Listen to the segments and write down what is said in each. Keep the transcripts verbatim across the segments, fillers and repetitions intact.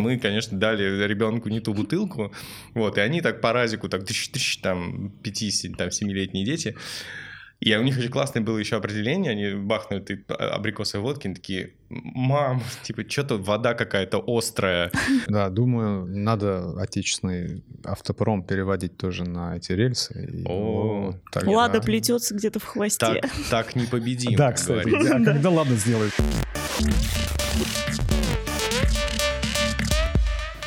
Мы, конечно, дали ребенку не ту бутылку, вот, и они так по разику, так тысяч-тысяч, там, пяти-семилетние дети. И у них очень классное было еще определение, они бахнули абрикосовые водки, они такие, мам, типа, что-то вода какая-то острая. Да, думаю, надо отечественный автопром переводить тоже на эти рельсы. Лада плетется где-то в хвосте. Так непобедим. Да, кстати, когда Лада сделает...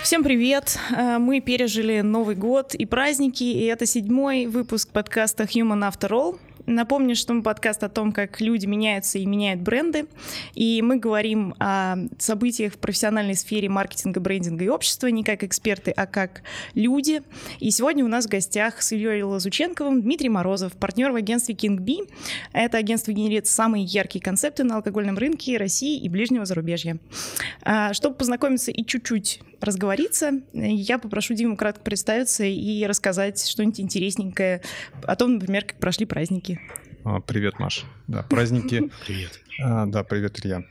Всем привет! Мы пережили Новый год и праздники, и это седьмой выпуск подкаста Human After All. Напомню, что мы подкаст о том, как люди меняются и меняют бренды, и мы говорим о событиях в профессиональной сфере маркетинга, брендинга и общества, не как эксперты, а как люди. И сегодня у нас в гостях с Ильей Лазученковым Дмитрий Морозов, партнер в агентстве King Bee. Это агентство генерирует самые яркие концепты на алкогольном рынке России и ближнего зарубежья. Чтобы познакомиться и чуть-чуть разговориться, я попрошу Диму кратко представиться и рассказать что-нибудь интересненькое о том, например, как прошли праздники. Привет, Маш. Да, праздники... Привет. А, да, привет, Илья.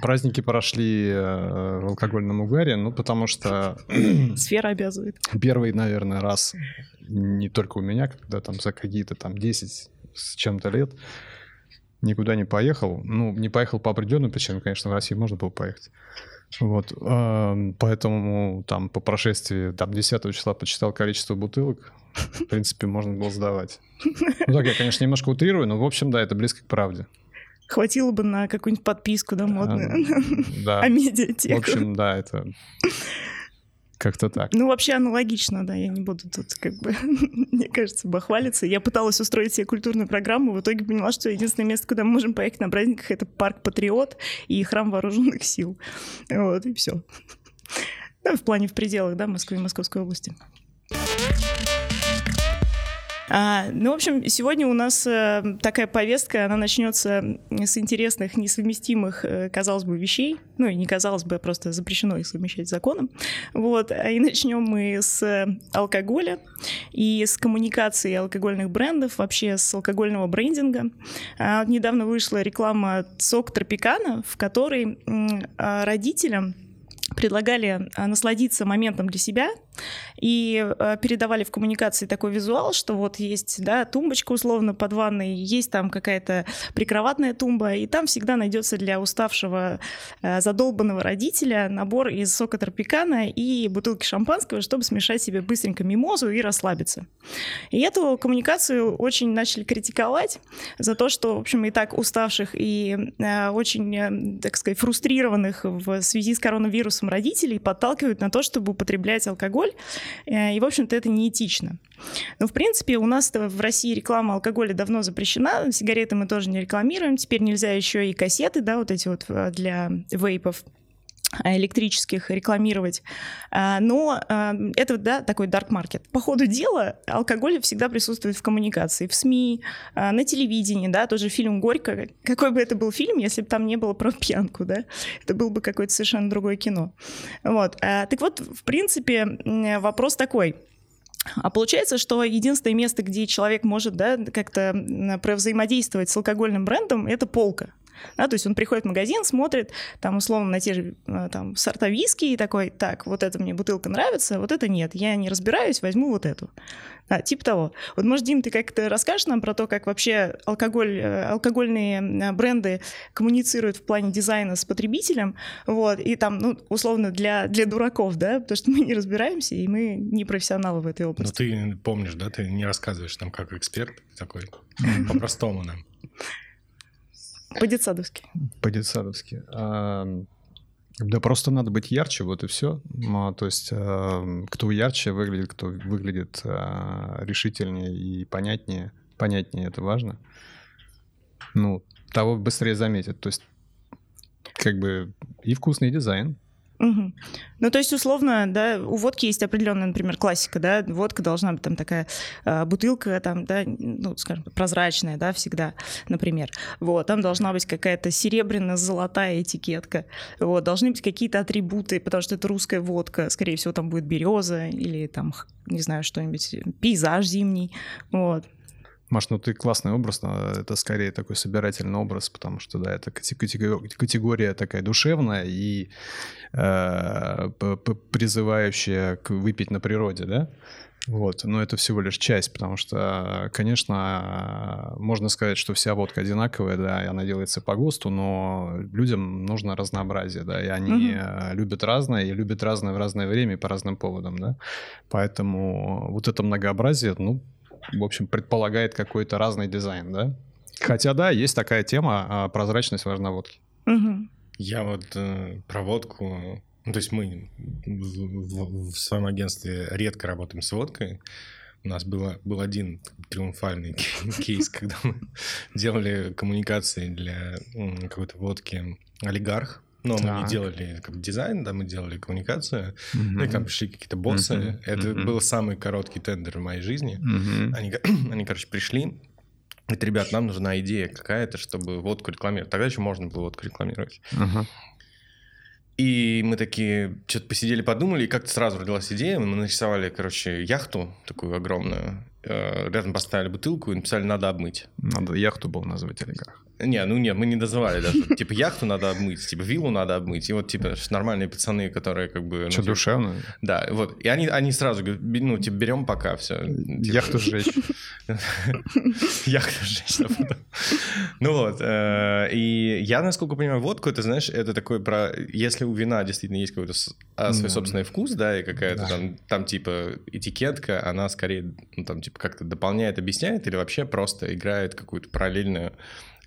Праздники прошли в алкогольном угаре, ну, потому что... Сфера обязывает. Первый, наверное, раз, не только у меня, когда там за какие-то там десять с чем-то лет никуда не поехал. Ну, не поехал по определенным причинам, конечно, в России можно было поехать. Вот, поэтому там по прошествии там десятого числа подсчитал количество бутылок, в принципе, можно было сдавать. Ну так, я, конечно, немножко утрирую, но, в общем, да, это близко к правде. Хватило бы на какую-нибудь подписку, да, модную, а медиатеку. В общем, да, это как-то так. Ну, вообще аналогично, да, я не буду тут, как бы, мне кажется, бахвалиться. Я пыталась устроить себе культурную программу, в итоге поняла, что единственное место, куда мы можем поехать на праздниках, это парк Патриот и храм Вооруженных сил. Вот, и все. Да, в плане в пределах, да, Москвы и Московской области. А, ну, в общем, сегодня у нас э, такая повестка, она начнется с интересных, несовместимых, э, казалось бы, вещей. Ну, и не казалось бы, а просто запрещено их совмещать с законом. Вот, и начнем мы с алкоголя и с коммуникации алкогольных брендов, вообще с алкогольного брендинга. А, недавно вышла реклама «Сок Тропикана», в которой э, родителям предлагали насладиться моментом для себя и передавали в коммуникации такой визуал, что вот есть, да, тумбочка условно под ванной, есть там какая-то прикроватная тумба, и там всегда найдется для уставшего, задолбанного родителя набор из сока тропикана и бутылки шампанского, чтобы смешать себе быстренько мимозу и расслабиться. И эту коммуникацию очень начали критиковать за то, что, в общем, и так уставших и очень, так сказать, фрустрированных в связи с коронавирусом родителей подталкивают на то, чтобы употреблять алкоголь, и, в общем-то, это неэтично. Но, в принципе, у нас в России реклама алкоголя давно запрещена, сигареты мы тоже не рекламируем, теперь нельзя еще и кассеты, да, вот эти вот для вейпов электрических рекламировать. Но это, да, такой дарк-маркет. По ходу дела алкоголь всегда присутствует в коммуникации, в СМИ, на телевидении, да, тот же фильм «Горько». Какой бы это был фильм, если бы там не было про пьянку, да? Это было бы какое-то совершенно другое кино. Вот. Так вот, в принципе, вопрос такой. А получается, что единственное место, где человек может, да, как-то провзаимодействовать с алкогольным брендом, это полка. Да, то есть он приходит в магазин, смотрит там условно на те же там сорта виски и такой: так, вот эта мне бутылка нравится, вот это нет, я не разбираюсь, возьму вот эту. А, типа того. Вот, может, Дим, ты как-то расскажешь нам про то, как вообще алкоголь, алкогольные бренды коммуницируют в плане дизайна с потребителем, вот, и там, ну, условно, для, для дураков, да, потому что мы не разбираемся, и мы не профессионалы в этой области. Ну, ты помнишь, да, ты не рассказываешь нам как эксперт такой, по-простому нам. По-детсадовски. По-детсадовски. Да просто надо быть ярче, вот и все. То есть кто ярче выглядит, кто выглядит решительнее и понятнее. Понятнее, это важно. Ну, того быстрее заметят. То есть как бы и вкусный дизайн. Угу. Ну, то есть, условно, да, у водки есть определенная, например, классика, да, водка должна быть там такая э, бутылка, там, да, ну, скажем, прозрачная, да, всегда, например. Вот, там должна быть какая-то серебряно-золотая этикетка, вот, должны быть какие-то атрибуты, потому что это русская водка, скорее всего, там будет береза или там, не знаю, что-нибудь, пейзаж зимний, вот. Маш, ну ты классный образ, но это скорее такой собирательный образ, потому что, да, это категория такая душевная и э, призывающая выпить на природе, да? Вот, но это всего лишь часть, потому что, конечно, можно сказать, что вся водка одинаковая, да, и она делается по ГОСТу, но людям нужно разнообразие, да, и они угу. любят разное, и любят разное в разное время и по разным поводам, да, поэтому вот это многообразие, ну, в общем, предполагает какой-то разный дизайн, да, хотя, да, есть такая тема, прозрачность важна водки. Угу. Я вот э, про водку... Ну, то есть мы в, в, в своем агентстве редко работаем с водкой. У нас было, был один триумфальный кейс, когда мы делали коммуникации для какой-то водки «Олигарх». Но так. мы не делали как, дизайн, да, мы делали коммуникацию. Uh-huh. Ну, и там пришли какие-то боссы. Uh-huh. Это uh-huh. был самый короткий тендер в моей жизни. Uh-huh. Они, они, короче, пришли. Говорят, ребят, нам нужна идея какая-то, чтобы водку рекламировать. Тогда еще можно было водку рекламировать. Uh-huh. И мы такие что-то посидели, подумали, и как-то сразу родилась идея. Мы нарисовали, короче, яхту такую огромную. Рядом поставили бутылку и написали «надо обмыть». Надо яхту было назвать «Олигарх». Не, ну нет, мы не называли даже. Типа яхту надо обмыть, типа виллу надо обмыть. И вот типа нормальные пацаны, которые как бы... Что, ну, душевно? Да, вот. И они, они сразу говорят, ну типа берем пока все. Типа... Яхту сжечь. Яхту сжечь. Ну вот. И я, насколько понимаю, водку, это, знаешь, это такое про... Если у вина действительно есть какой-то свой собственный вкус, да, и какая-то там, там типа этикетка, она скорее там типа как-то дополняет, объясняет или вообще просто играет какую-то параллельную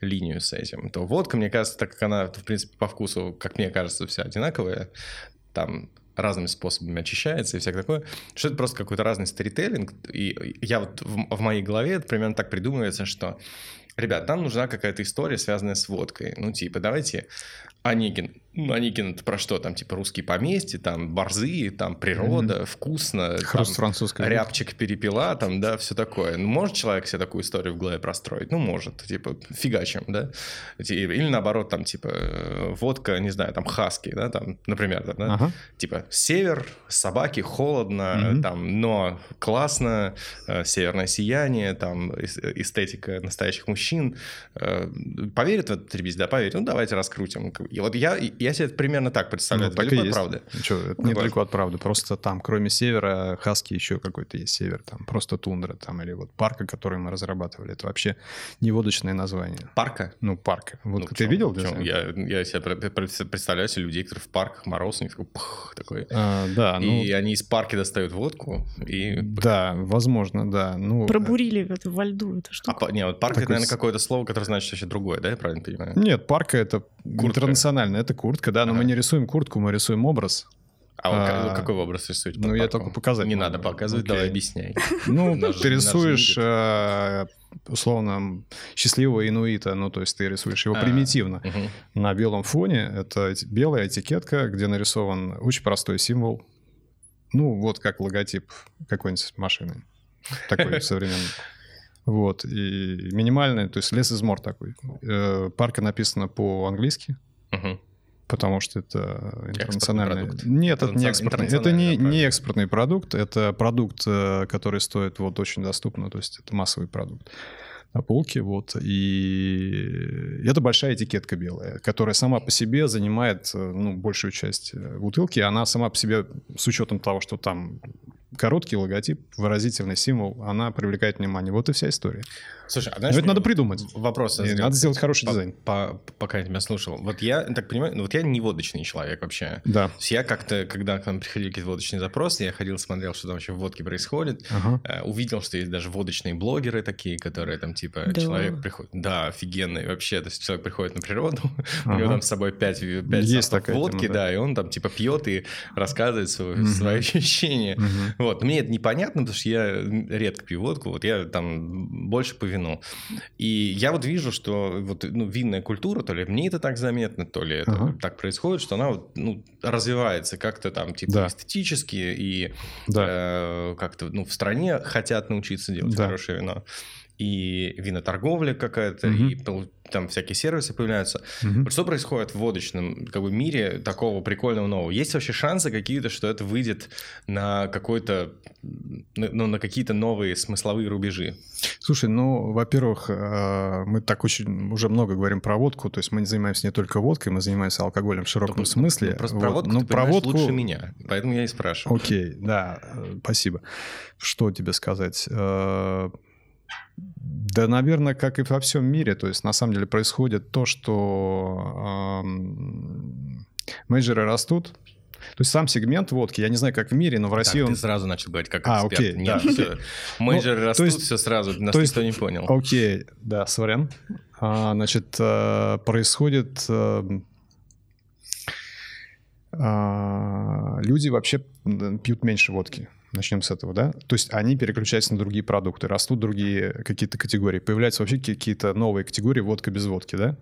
линию с этим, то водка, мне кажется, так как она, в принципе, по вкусу, как мне кажется, вся одинаковая, там разными способами очищается и всякое такое, что это просто какой-то разный сторителлинг, и я вот в, в моей голове это примерно так придумывается, что, ребят, нам нужна какая-то история, связанная с водкой, ну, типа, давайте Онегин, ну, Онегин это про что, там, типа, русские поместья, там, борзы, там, природа, mm-hmm. вкусно, хруст французская рябчик перепела, там, да, все такое, ну, может человек себе такую историю в голове простроить? Ну, может, типа, фигачим, да, или наоборот, там, типа, водка, не знаю, там, хаски, да, там, например, да, да? Uh-huh. Типа, север, собаки, холодно, mm-hmm. там, но классно, северное сияние, там, эстетика настоящих мужчин, поверит в этот ребись, да, поверит, ну, давайте раскрутим. И вот я, я себе это примерно так представляю. Ну, это далеко от правды. Че, это ну, недалеко от правды. Просто там, кроме севера, хаски еще какой-то есть север. Там просто тундра там, или вот парка, который мы разрабатывали. Это вообще не водочное название. Парка? Ну, парка. Вот ну, ты чем, видел? Чем? Я, я себе представляю себе людей, которые в парках, мороз, у них такой... Пх, такой. А, да, ну... И они из парки достают водку. И... Да, возможно, да. Ну... Пробурили это во льду эту штуку. А, нет, вот парка, такой... это, наверное, какое-то слово, которое значит еще другое, да? Я правильно понимаю? Нет, парка это... Куртка. Это куртка, да, но ага. мы не рисуем куртку, мы рисуем образ. А, а какой образ рисуете? Ну, парком? Я только показать. Не могу. Надо показывать, okay. Давай объясняй. Ну, ты рисуешь... условно, счастливого инуита, ну, то есть ты рисуешь его а, примитивно. Угу. На белом фоне это белая этикетка, где нарисован очень простой символ. Ну, вот как логотип какой-нибудь машины. Такой современный. Вот, и минимальный, то есть лес из мор такой. Парка написано по-английски, угу. потому что это интернациональный... Нет, это не экспортный. Это не, не экспортный продукт, это продукт, который стоит вот очень доступно, то есть это массовый продукт на полке, вот, и это большая этикетка белая, которая сама по себе занимает, ну, большую часть бутылки, она сама по себе, с учетом того, что там короткий логотип, выразительный символ, она привлекает внимание. Вот и вся история. Слушай, а знаешь, но это надо придумать. Вопрос. Надо сделать хороший по, дизайн. По, по, пока я тебя слушал. Вот я, так понимаю, вот я не водочный человек вообще. Да. То есть я как-то, когда к нам приходили какие-то водочные запросы, я ходил, смотрел, что там вообще в водке происходит. Ага. Увидел, что есть даже водочные блогеры такие, которые там типа да. человек приходит... Да, офигенный вообще. То есть человек приходит на природу, ага. у него там с собой пять сортов водки, тема, да. да, и он там типа пьет и рассказывает свои, угу. свои ощущения. Угу. Вот. Мне это непонятно, потому что я редко пью водку. Вот я там больше по вину. И я вот вижу, что вот, ну, винная культура, то ли мне это так заметно, то ли это ага. так происходит, что она вот, ну, развивается как-то там типа да. эстетически и да. э, как-то ну, в стране хотят научиться делать да. хорошее вино. и виноторговля какая-то, mm-hmm. и там всякие сервисы появляются. Mm-hmm. Что происходит в водочном как бы, мире такого прикольного нового? Есть вообще шансы какие-то, что это выйдет на какой-то, ну, на какие-то новые смысловые рубежи? Слушай, ну, во-первых, мы так очень уже много говорим про водку, то есть мы занимаемся не только водкой, мы занимаемся алкоголем в широком ну, смысле. Ну, просто про водку вот. ты ну, про водку... лучше меня, поэтому я и спрашиваю. Окей, okay, да, спасибо. Что тебе сказать? Да, наверное, как и во всем мире, то есть на самом деле происходит то, что э, мейджеры растут, то есть сам сегмент водки, я не знаю, как в мире, но в России так, он... ты сразу начал говорить как эксперт. А, окей, Нет, да. все. Мейджеры ну, растут, есть, все сразу, нас есть, никто не понял. Окей, да, сорян. А, значит, происходит... А, люди вообще пьют меньше водки. Начнем с этого, да? То есть они переключаются на другие продукты, растут другие какие-то категории, появляются вообще какие-то новые категории водка без водки, да?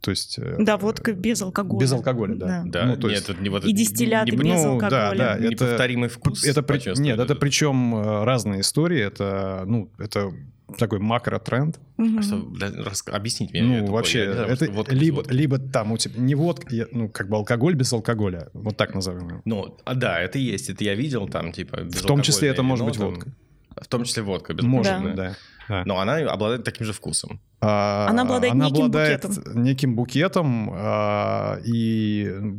То есть... Да, водка без алкоголя. Без алкоголя, да. да. Ну, то есть... Нет, это, вот, и дистилляты не, без ну, алкоголя. Да, да, это, неповторимый вкус. Это, при... Нет, это причем разные истории. Это, ну, это такой макро-тренд. Угу. А что, да, рас... Объясните мне. Ну, вообще, знаю, это либо, либо там у тебя не водка, я, ну, как бы алкоголь без алкоголя. Вот так назовем его. Ну, а, да, это есть. Это я видел там, типа... В том числе это может быть водка. В том числе водка без алкоголя. Может, да. А. Но она обладает таким же вкусом. А, она обладает, она неким, обладает букетом. неким букетом. А, и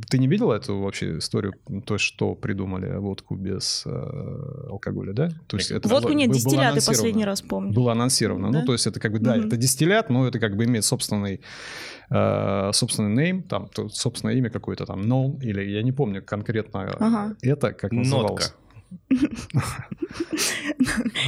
ты не видел эту вообще историю, то, что придумали водку без а, алкоголя, да? То есть это водку было, нет, дистилляты последний раз помню. Было анонсировано. Да? Ну, то есть это как бы, да, mm-hmm. это дистиллят, но это как бы имеет собственный э, собственный name, там, собственное имя какое-то там, known, или я не помню конкретно ага. это, как называлось. Нотка.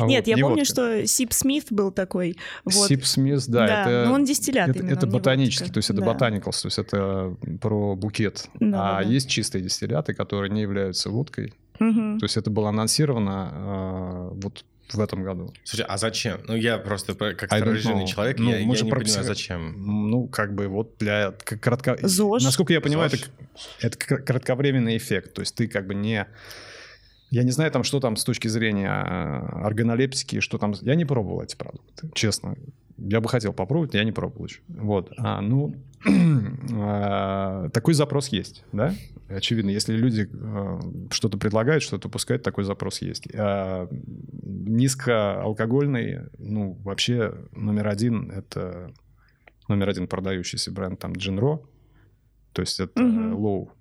Нет, я помню, что Сип Смит был такой. Сип Смит, да. Но он дистиллят. Это ботанический, то есть это ботаниклс, то есть это про букет. А есть чистые дистилляты, которые не являются водкой. То есть это было анонсировано вот в этом году. Слушай, а зачем? Ну, я просто как старорежимный человек, ну, я, я не понимаю, псих... зачем. Ну, как бы вот для... Коротко... ЗОЖ. Насколько я понимаю, это, это кратковременный эффект. То есть ты как бы не... Я не знаю, там, что там с точки зрения органолептики, что там... Я не пробовал эти продукты, честно. Я бы хотел попробовать, я не пробовал еще. Вот. А, ну, такой запрос есть, да? Очевидно, если люди что-то предлагают, что-то пускают, такой запрос есть. А низкоалкогольный, ну, вообще номер один, это номер один продающийся бренд, там, Джинро. То есть это лоу.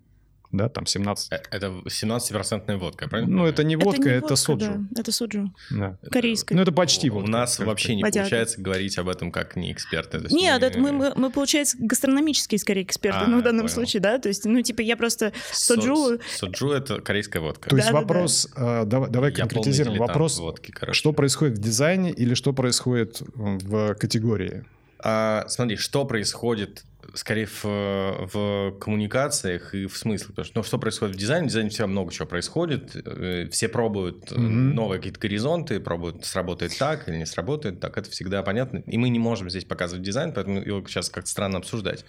Да, там семнадцать. Это семнадцатипроцентная водка, правильно? Ну, это не водка, это, не это водка, соджу. Да. Это соджу. Да. Корейская. Ну, это почти водка. У нас вообще не водяга. Получается говорить об этом как не эксперты. Есть, Нет, не... Это мы, мы, мы, получается, гастрономические скорее эксперты, а, ну, в данном понял. случае, да? То есть, ну, типа, я просто соджу... Соджу — это корейская водка. То есть да, вопрос... Да, да. Давай, давай конкретизируем. Вопрос, водки, что происходит в дизайне или что происходит в категории? А, смотри, что происходит... Скорее в, в коммуникациях и в смысле. Потому что ну, что происходит в дизайне? В дизайне всегда много чего происходит. Все пробуют mm-hmm. новые какие-то горизонты, пробуют, сработает так или не сработает так. Это всегда понятно. И мы не можем здесь показывать дизайн, поэтому его сейчас как-то странно обсуждать.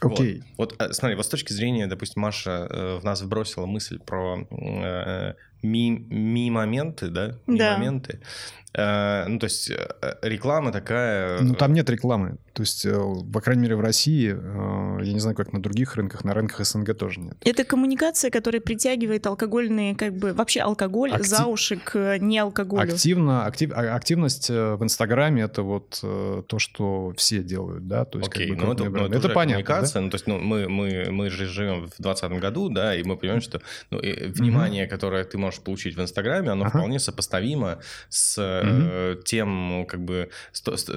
Okay. Вот. вот, смотри, вот с точки зрения, допустим, Маша э, в нас вбросила мысль про э, ми, ми-моменты, да? Ми-моменты. Да. Э, ну, то есть э, реклама такая... Ну, там нет рекламы. То есть, э, по крайней мере, в России, э, я не знаю, как на других рынках, на рынках СНГ тоже нет. Это коммуникация, которая притягивает алкогольные, как бы, вообще алкоголь Актив... за уши к неалкоголю. Активно, актив... Активность в Инстаграме — это вот э, то, что все делают, да? То есть, okay. как бы, ну, это, ну, это, это понятно, да? Ну, то есть, ну, мы, мы, мы же живем в двадцатом году, да, и мы понимаем, что ну, и внимание, mm-hmm. которое ты можешь получить в Инстаграме, оно uh-huh. вполне сопоставимо с mm-hmm. э, тем, как бы, с, с,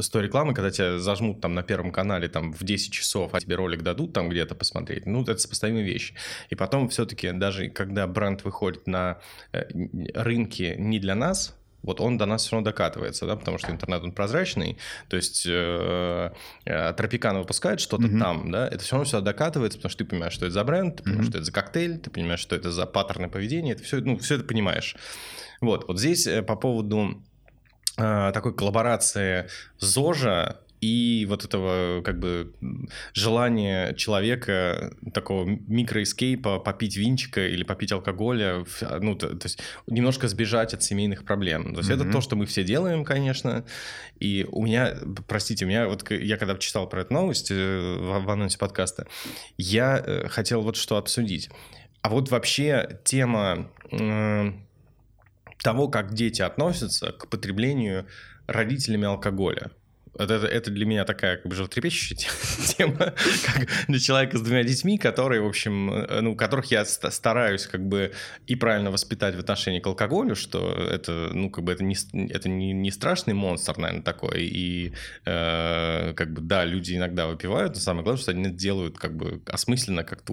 с той рекламой, когда тебя зажмут там на Первом канале там, в десять часов, а тебе ролик дадут там где-то посмотреть. Ну, это сопоставимые вещи. И потом все-таки даже когда бренд выходит на рынки не для нас, вот он до нас все равно докатывается, да, потому что интернет, он прозрачный, то есть Тропикана выпускает что-то mm-hmm. там, да, это все равно все докатывается, потому что ты понимаешь, что это за бренд, ты понимаешь, mm-hmm. что это за коктейль, ты понимаешь, что это за паттерны поведения, это все, ну, все это понимаешь. Вот, вот здесь по поводу э, такой коллаборации ЗОЖа и вот этого как бы желания человека такого микроэскейпа попить винчика или попить алкоголя, ну то, то есть немножко сбежать от семейных проблем. То есть mm-hmm. это то, что мы все делаем, конечно. И у меня, простите, у меня вот я когда читал про эту новость в, в анонсе подкаста, я хотел вот что обсудить. А вот вообще тема э, того, как дети относятся к потреблению родителями алкоголя. Это, это для меня такая как бы животрепещущая тема как для человека с двумя детьми, которые, в общем, ну, которых я стараюсь как бы и правильно воспитать в отношении к алкоголю, что это, ну, как бы это не, это не, не страшный монстр, наверное, такой. И э, как бы да, люди иногда выпивают, но самое главное, что они это делают как бы осмысленно как-то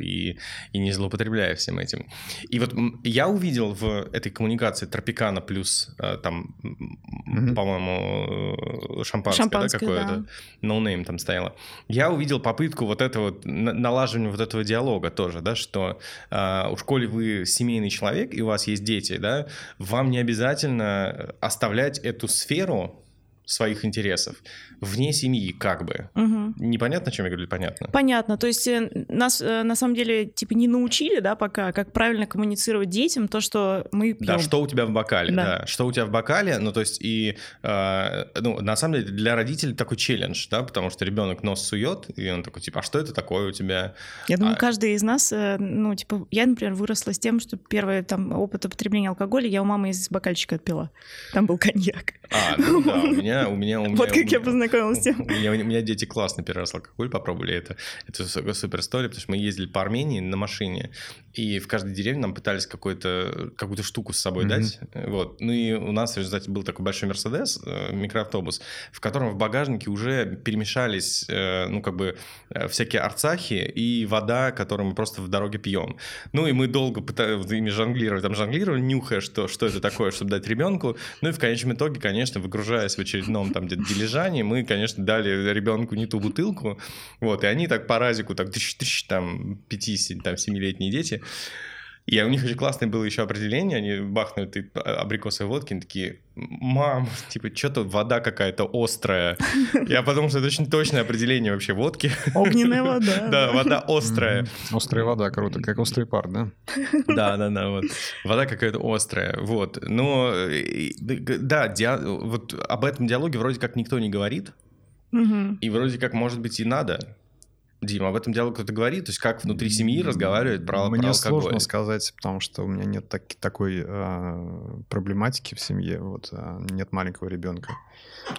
и, и не злоупотребляя всем этим. И вот я увидел в этой коммуникации Тропикана плюс там, mm-hmm. по-моему, шампанское. Шампанское, шампанское, да, какое-то, да. No name там стояло. Я увидел попытку вот этого, налаживания вот этого диалога тоже, да, что э, уж коли вы семейный человек и у вас есть дети, да, вам не обязательно оставлять эту сферу своих интересов вне семьи, как бы. Угу. Непонятно, о чем я говорю, понятно? Понятно. То есть нас, на самом деле, типа не научили, да, пока, как правильно коммуницировать детям то, что мы пьем. Да, что у тебя в бокале, да. да. Что у тебя в бокале, ну, то есть и, э, ну, на самом деле, для родителей такой челлендж, да, потому что ребенок нос сует, и он такой, типа, а что это такое у тебя? Я думаю, а... каждый из нас, ну, типа, я, например, выросла с тем, что первый, там, опыт употребления алкоголя я у мамы из бокальчика отпила. Там был коньяк. А, ну, да, у меня У меня, у меня, вот как у меня, я познакомилась с тем. У меня, у меня дети классно первый раз алкоголь попробовали. Это, это супер история, потому что мы ездили по Армении на машине, и в каждой деревне нам пытались какую-то штуку с собой mm-hmm. дать. Вот. Ну и у нас, кстати, был такой большой Мерседес, микроавтобус, в котором в багажнике уже перемешались ну, как бы, всякие арцахи и вода, которую мы просто в дороге пьем. Ну и мы долго пытались ими жонглировать, там жонглировали, нюхая, что, что это такое, чтобы дать ребенку. Ну и в конечном итоге, конечно, выгружаясь в очередной дном там где-то дилижане, мы, конечно, дали ребенку не ту бутылку, вот, и они так по разику, так, тыщ-тыщ, там, пяти-семилетние дети, и у них же классное было еще определение, они бахнут и абрикосовые водки, они такие, мам, типа, что-то вода какая-то острая, я подумал, что это очень точное определение вообще водки. Огненная вода. Да, вода острая. Острая вода, круто, как острый пар, да? Да, да, да, вот. Вода какая-то острая, вот. Но, да, вот об этом диалоге вроде как никто не говорит, и вроде как, может быть, и надо. Дим, об этом диалоге кто-то говорит? То есть как внутри семьи разговаривают про алкоголь? Мне сложно сказать, потому что у меня нет так, такой э, проблематики в семье. Вот, э, нет маленького ребенка.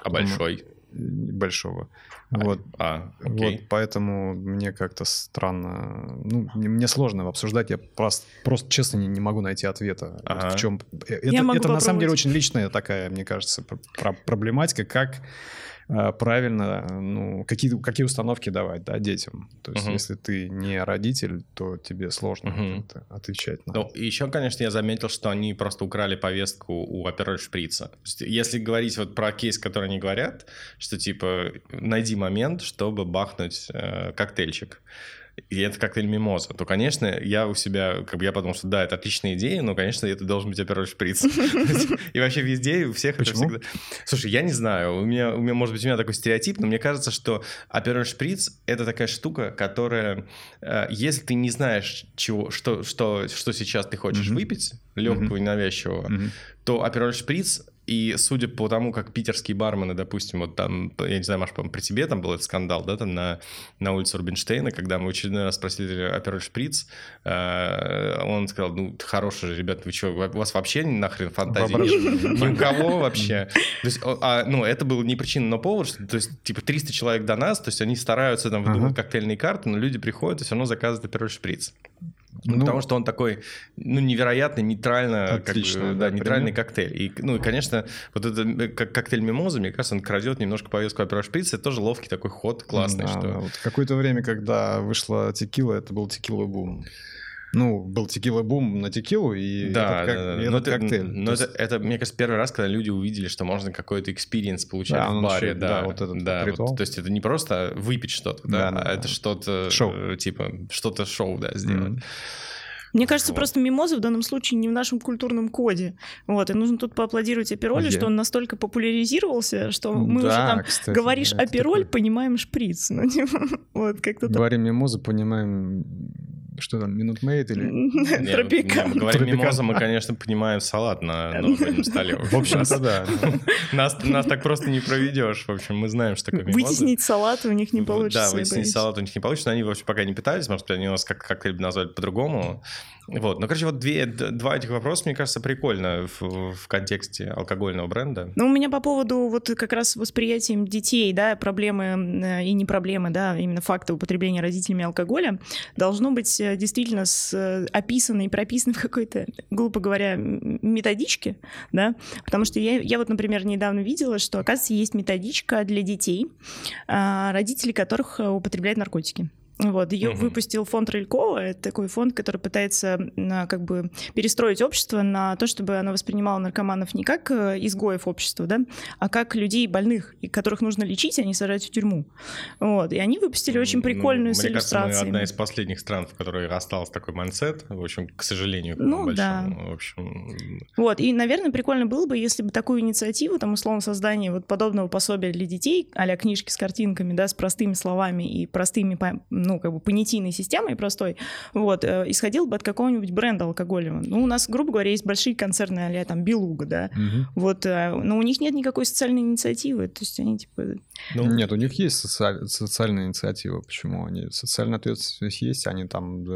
А большой? Большого. А, вот, а, вот, поэтому мне как-то странно... Ну, мне сложно обсуждать. Я просто, просто честно, не, не могу найти ответа. Ага. Вот в чем... Это, это на самом деле очень личная такая, мне кажется, про- проблематика, как... правильно, ну, какие, какие установки давать, да, детям. То есть, uh-huh. если ты не родитель, то тебе сложно uh-huh. отвечать на это. Ну, еще, конечно, я заметил, что они просто украли повестку у Апероль Шприца. Если говорить вот про кейс, который они говорят, что, типа, найди момент, чтобы бахнуть э, коктейльчик. И это коктейль мимоза, то, конечно, я у себя, как бы я подумал, что да, это отличная идея, но, конечно, это должен быть Апероль Шприц. И вообще везде, у всех это всегда... Слушай, я не знаю, у меня, может быть, у меня такой стереотип, но мне кажется, что Апероль Шприц — это такая штука, которая, если ты не знаешь, чего, что сейчас ты хочешь выпить, легкого и ненавязчивого, то Апероль Шприц... И судя по тому, как питерские бармены, допустим, вот там, я не знаю, Маш, по-моему, при тебе там был этот скандал, да, там на, на улице Рубинштейна, когда мы в очередной раз спросили Апероль Шприц, э, он сказал, ну, хорошие же, ребята, вы что, у вас вообще нахрен фантазии? Ни у кого вообще. То есть, а, ну, это было не причина, но повод, что, то есть, типа, триста человек до нас, то есть, они стараются там выдумывать ага. коктейльные карты, но люди приходят и все равно заказывают Апероль Шприц. Ну, ну, потому что он такой, ну, невероятно нейтрально, как, да, да, нейтральный коктейль. И, ну, и, конечно, вот этот коктейль мимоза, мне кажется, он крадет немножко повестку Апероль Шприц. Это тоже ловкий такой ход, классный. Да, что... да. Вот какое-то время, когда вышла текила, это был текила-бум. Ну, был текила-бум на текилу и да, этот, как, да, да. этот это, коктейль. Но это, есть... это, мне кажется, первый раз, когда люди увидели, что можно какой-то экспириенс получать да, в баре. Еще, да, да, вот этот да, ритуал. Вот, то есть это не просто выпить что-то, да, да, да, а да. это что-то... Шоу. Типа, что-то шоу, да, сделать. Mm-hmm. Мне кажется, вот. Просто мимоза в данном случае не в нашем культурном коде. Вот. И нужно тут поаплодировать Аперолю, yeah. что он настолько популяризировался, что мы да, уже там кстати, говоришь да, Апероль, такой... понимаем шприц. Ну, вот, как-то говорим мимоза, понимаем... Что там, минутмейт или... Тропикана. Говорим мимоза, мы, конечно, понимаем салат на новом столе. В общем-то, да. Нас так просто не проведешь. В общем, мы знаем, что такое мимоза. Вытеснить салат у них не получится. Да, вытеснить салат у них не получится. Они вообще пока не питались. Может, они нас как-либо назвали по-другому. Вот. Ну, короче, вот две, два этих вопроса, мне кажется, прикольно в, в контексте алкогольного бренда. Ну, у меня по поводу вот как раз восприятия детей, да, проблемы и не проблемы, да, именно факты употребления родителями алкоголя должно быть действительно с, описано и прописано в какой-то, глупо говоря, методичке, да, потому что я, я вот, например, недавно видела, что, оказывается, есть методичка для детей, родители которых употребляют наркотики. Вот, ее mm-hmm. выпустил фонд Рылькова, это такой фонд, который пытается как бы перестроить общество на то, чтобы оно воспринимало наркоманов не как изгоев общества, да, а как людей больных, которых нужно лечить, а не сажать в тюрьму. Вот, и они выпустили очень прикольную ну, с иллюстрациями. Мне кажется, мы одна из последних стран, в которой остался такой майндсет, в общем, к сожалению, к ну, большому. Да. В общем... Вот, и, наверное, прикольно было бы, если бы такую инициативу, там, условно, создание вот подобного пособия для детей, а-ля книжки с картинками, да, с простыми словами и простыми... ну, как бы понятийной системой простой, вот, э, исходил бы от какого-нибудь бренда алкогольного. Ну, у нас, грубо говоря, есть большие концерны а-ля там Белуга, да, угу. вот, э, но у них нет никакой социальной инициативы, то есть они, типа... Ну, нет, у них есть соци... социальная инициатива, почему? Они... Социальная ответственность есть, они там, да,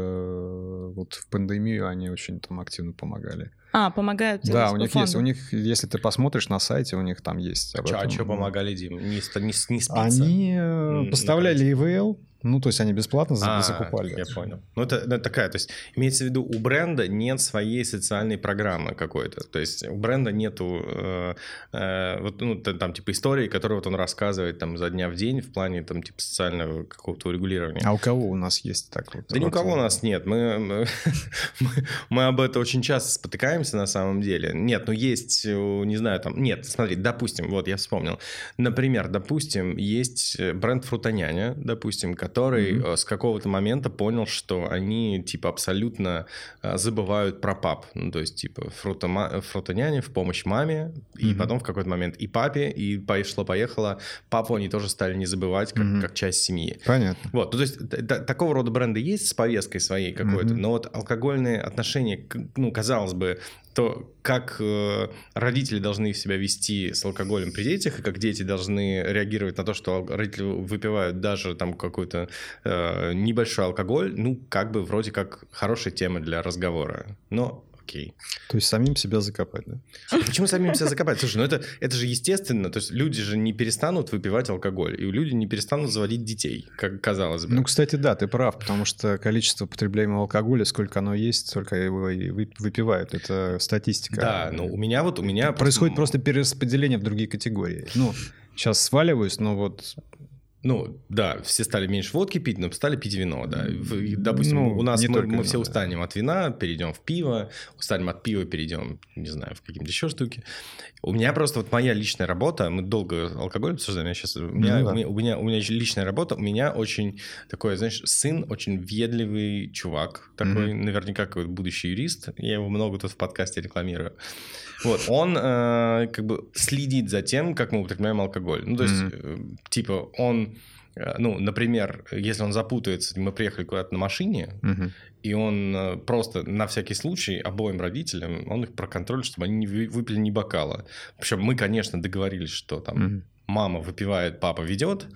вот в пандемию они очень там активно помогали. А, помогают. Да, у них фонду. Есть. У них, если ты посмотришь на сайте, у них там есть. Об Чё, этом. А что помогали, Дим? Не, не, не спиться? Они mm-hmm. поставляли и ви эл, ну, то есть они бесплатно а, закупали. Я понял. Ну, это, это такая, то есть имеется в виду, у бренда нет своей социальной программы какой-то. То есть у бренда нету э, э, вот, ну, там, типа, истории, которую вот он рассказывает там изо дня в день в плане, там, типа, социального какого-то урегулирования. А у кого у нас есть так вот? Да ни у кого у нас нет. Мы, мы, мы об этом очень часто спотыкаемся, на самом деле. Нет, ну есть, не знаю, там... Нет, смотри, допустим, вот я вспомнил. Например, допустим, есть бренд Фрутоняня, допустим, который mm-hmm. с какого-то момента понял, что они, типа, абсолютно забывают про пап. Ну, то есть, типа, фруто, Фрутоняня в помощь маме, mm-hmm. и потом в какой-то момент и папе, и пошло-поехало. Папу они тоже стали не забывать, как, mm-hmm. как часть семьи. Понятно. Вот, ну, то есть, т- т- такого рода бренды есть с повесткой своей какой-то, mm-hmm. но вот алкогольные отношения, ну, казалось бы, то, как э, родители должны себя вести с алкоголем при детях, и как дети должны реагировать на то, что родители выпивают даже там какой-то э, небольшой алкоголь, ну, как бы вроде как хорошая тема для разговора. Но... Окей. То есть самим себя закопать, да? Почему самим себя закопать? Слушай, ну это, это же естественно. То есть люди же не перестанут выпивать алкоголь, и люди не перестанут заводить детей, как казалось бы. Ну, кстати, да, ты прав, потому что количество потребляемого алкоголя, сколько оно есть, столько его и выпивают. Это статистика. Да, ну у меня вот... у меня происходит просто перераспределение в другие категории. Ну, сейчас сваливаюсь, но вот... Ну, да, все стали меньше водки пить, но стали пить вино, да. Допустим, ну, у нас мы, мы все устанем от вина, перейдем в пиво, устанем от пива, перейдем, не знаю, в какие-то еще штуки. У меня просто вот моя личная работа, мы долго алкоголь обсуждаем, я сейчас... У меня, ну, да. у меня, у меня, у меня личная работа, у меня очень такой, знаешь, сын, очень въедливый чувак, такой, mm-hmm. наверняка, какой-то будущий юрист, я его много тут в подкасте рекламирую. Вот, он э, как бы следит за тем, как мы употребляем алкоголь. Ну, то есть, mm-hmm. типа, он... Ну, например, если он запутается, мы приехали куда-то на машине, угу. и он просто на всякий случай обоим родителям, он их проконтролирует, чтобы они не выпили ни бокала. Причем мы, конечно, договорились, что там угу. мама выпивает, папа ведет,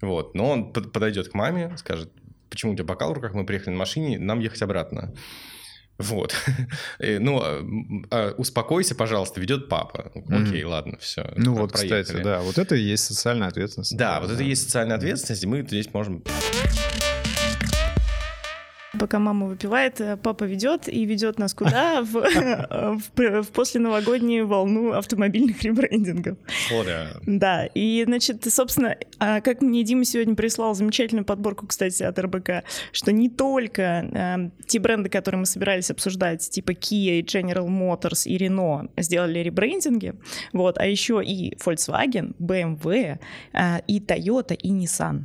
вот, но он подойдет к маме, скажет, почему у тебя бокал в руках, мы приехали на машине, нам ехать обратно. Вот. Ну, успокойся, пожалуйста, ведет папа. Окей, mm-hmm. ладно, все. Ну вот, проехали. Кстати, да, вот это и есть социальная ответственность. Да, да, вот это и есть социальная ответственность, и мы здесь можем... Пока мама выпивает, папа ведет и ведет нас куда? В, в, в посленовогоднюю волну автомобильных ребрендингов. О, да. Да, и, значит, собственно, как мне Дима сегодня прислал замечательную подборку, кстати, от РБК, что не только э, те бренды, которые мы собирались обсуждать, типа Kia, General Motors и Renault, сделали ребрендинги, вот, а еще и Volkswagen, бэ эм вэ, э, и Toyota, и Nissan.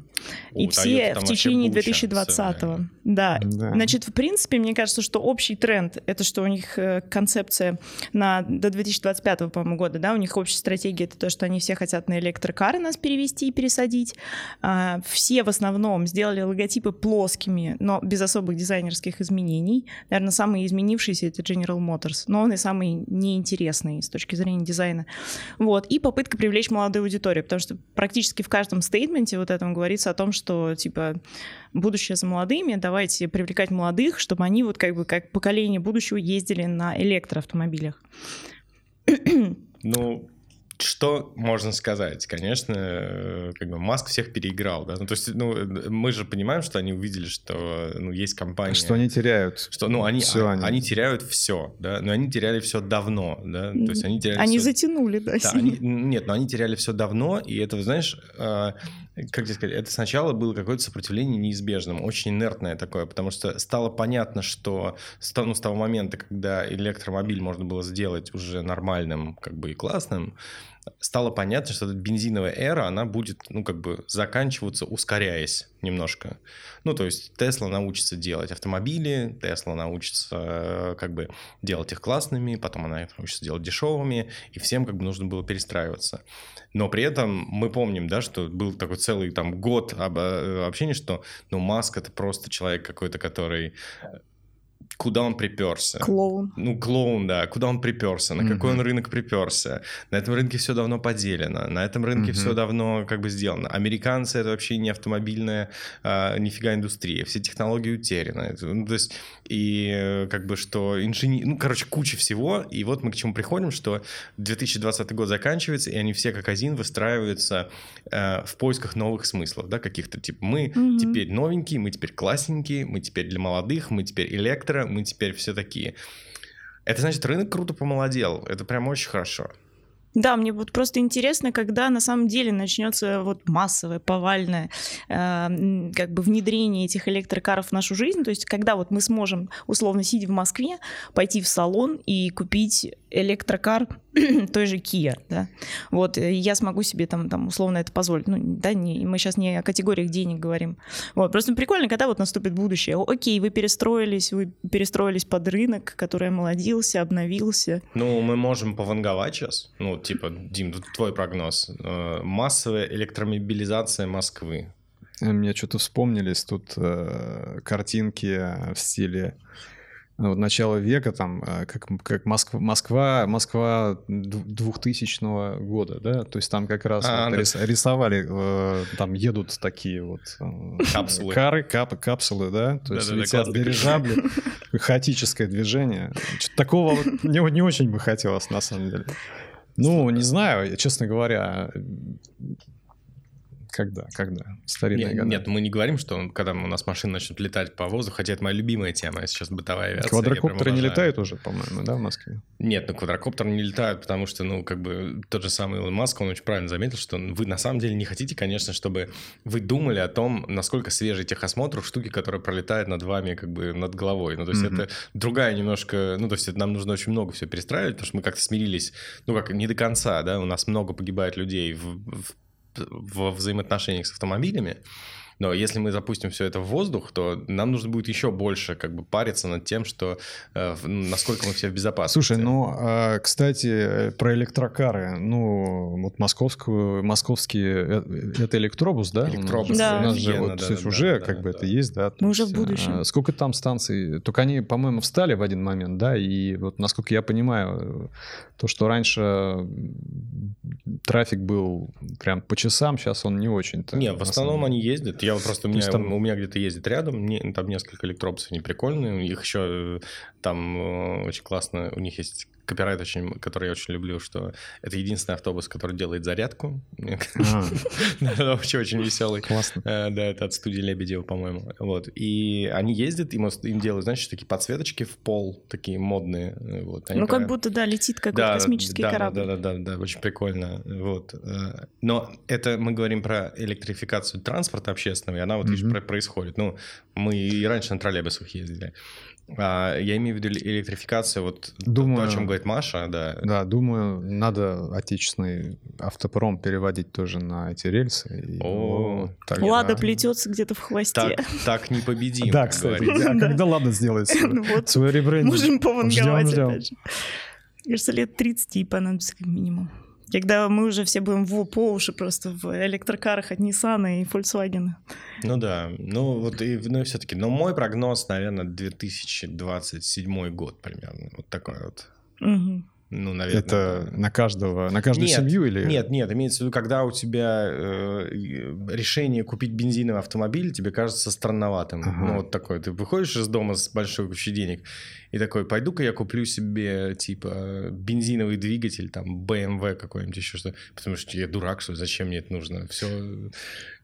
О, и Toyota, все в течение две тысячи двадцатого. Да. да. Значит, в принципе, мне кажется, что общий тренд — это что у них концепция на, до две тысячи двадцать пятого, по-моему, года, да, у них общая стратегия — это то, что они все хотят на электрокары нас перевести и пересадить. Все в основном сделали логотипы плоскими, но без особых дизайнерских изменений. Наверное, самый изменившийся — это General Motors, но он и самый неинтересный с точки зрения дизайна. Вот. И попытка привлечь молодую аудиторию, потому что практически в каждом стейтменте вот этом говорится о том, что, типа, будущее за молодыми, давайте привлекать молодых, чтобы они вот как бы как поколение будущего ездили на электроавтомобилях. Ну, что можно сказать? Конечно, как бы Маск всех переиграл, да. Ну, то есть, ну, мы же понимаем, что они увидели, что ну, есть компания. Что они теряют. Что, ну, они, все они. они теряют все, да. Но они теряли все давно, да. То есть они теряли они все... затянули, да. да они... Нет, но они теряли все давно, и это, знаешь, как тебе сказать, это сначала было какое-то сопротивление неизбежным, очень инертное такое, потому что стало понятно, что ну, с того момента, когда электромобиль можно было сделать уже нормальным, как бы и классным, стало понятно, что эта бензиновая эра, она будет, ну, как бы заканчиваться, ускоряясь немножко. Ну, то есть Tesla научится делать автомобили, Tesla научится, как бы, делать их классными, потом она их научится делать дешевыми, и всем, как бы, нужно было перестраиваться. Но при этом мы помним, да, что был такой целый, там, год общения, что, ну, Маск — это просто человек какой-то, который... Куда он приперся? Клоун. Ну, клоун, да. Куда он приперся? На mm-hmm. какой он рынок приперся? На этом рынке все давно поделено. На этом рынке mm-hmm. все давно как бы сделано. Американцы — это вообще не автомобильная а, нифига индустрия. Все технологии утеряны. Ну, то есть, и как бы что инженер... Ну, короче, куча всего. И вот мы к чему приходим, что две тысячи двадцатый год заканчивается, и они все как один выстраиваются а, в поисках новых смыслов, да, каких-то. Типа мы mm-hmm. теперь новенькие, мы теперь классненькие, мы теперь для молодых, мы теперь электро, мы теперь все такие. Это значит, рынок круто помолодел. Это прям очень хорошо. Да, мне вот просто интересно, когда на самом деле начнется вот массовое, повальное э, как бы внедрение этих электрокаров в нашу жизнь. То есть когда вот мы сможем, условно сидя в Москве, пойти в салон и купить электрокар той же Kia, да? Вот, я смогу себе там, там условно это позволить. Ну, да, не, мы сейчас не о категориях денег говорим. Вот, просто прикольно, когда вот наступит будущее. Окей, вы перестроились, вы перестроились под рынок, который омолодился, обновился. Ну, мы можем пованговать сейчас. Ну, типа, Дим, твой прогноз. Массовая электромобилизация Москвы. Мне что-то вспомнились тут картинки в стиле вот начала века, там, как, как Москва, Москва, Москва двухтысячного года, да, то есть там как раз а, вот да. рис, рисовали, э, там едут такие вот э, капсулы. Кары, кап, капсулы, да, то да, есть да, летят да, дирижабли, хаотическое движение. Что-то такого не, не очень бы хотелось, на самом деле. Ну, не знаю, я, честно говоря... Когда? Когда? Старинные нет, годы. Нет, мы не говорим, что когда у нас машины начнут летать по воздуху, хотя это моя любимая тема, сейчас бытовая авиация. Квадрокоптеры не летают уже, по-моему, да, в Москве? Нет, ну квадрокоптеры не летают, потому что, ну, как бы тот же самый Илон Маск, он очень правильно заметил, что вы на самом деле не хотите, конечно, чтобы вы думали о том, насколько свежий техосмотр штуки, которая пролетает над вами, как бы над головой. Ну, то есть mm-hmm. это другая немножко... Ну, то есть это нам нужно очень много все перестраивать, потому что мы как-то смирились, ну, как не до конца, да, у нас много погибает людей в, в во взаимоотношениях с автомобилями, но если мы запустим все это в воздух, то нам нужно будет еще больше как бы париться над тем, что э, насколько мы все в безопасности. Слушай, ну, э, кстати, про электрокары. Ну, вот московскую, московский... Э, это электробус, да? Электробус. Да. У нас же вот, да, да, уже да, как да, бы да. это есть, да? Мы уже в будущем. Сколько там станций? Только они, по-моему, встали в один момент, да? И вот, насколько я понимаю, то, что раньше трафик был прям по часам, сейчас он не очень-то. Не, в основном они ездят. Я просто, у меня, там... у меня где-то ездит рядом, там несколько электробусов, они прикольные, их еще там очень классно, у них есть копирайт, очень, который я очень люблю, что это единственный автобус, который делает зарядку. Вообще очень веселый. Классно. Да, это от студии Лебедева, по-моему. Вот. И они ездят, им делают, знаешь, такие подсветочки в пол, такие модные. Ну, как будто, да, летит какой-то космический корабль. Да, да, да, очень прикольно. Вот. Но это мы говорим про электрификацию транспорта общественного, и она вот происходит. Ну, мы и раньше на троллейбусах ездили. А, я имею в виду электрификацию, вот думаю, то, о чем говорит Маша, да. Да, думаю, надо отечественный автопром переводить тоже на эти рельсы. О, Лада плетется где-то в хвосте. Так непобедимо. Да, кстати, а когда Лада сделает свой ребрендинг? Можем пованговать опять же. Кажется, лет тридцать ей понадобится как минимум. Когда мы уже все будем в, по уши просто в электрокарах от Ниссана и Фольксвагена. Ну да, ну вот и ну, все-таки. Но мой прогноз, наверное, две тысячи двадцать седьмой год примерно. Вот такой вот. Угу. Ну, наверное. Это на каждого, на каждую нет, семью или? Нет, нет, имеется в виду, когда у тебя э, решение купить бензиновый автомобиль, тебе кажется странноватым. Ага. Ну, вот такой. Ты выходишь из дома с большой кучей денег и такой, пойду-ка я куплю себе, типа, бензиновый двигатель, там, бэ эм вэ какой-нибудь еще что-то. Потому что я дурак, что зачем мне это нужно? Все,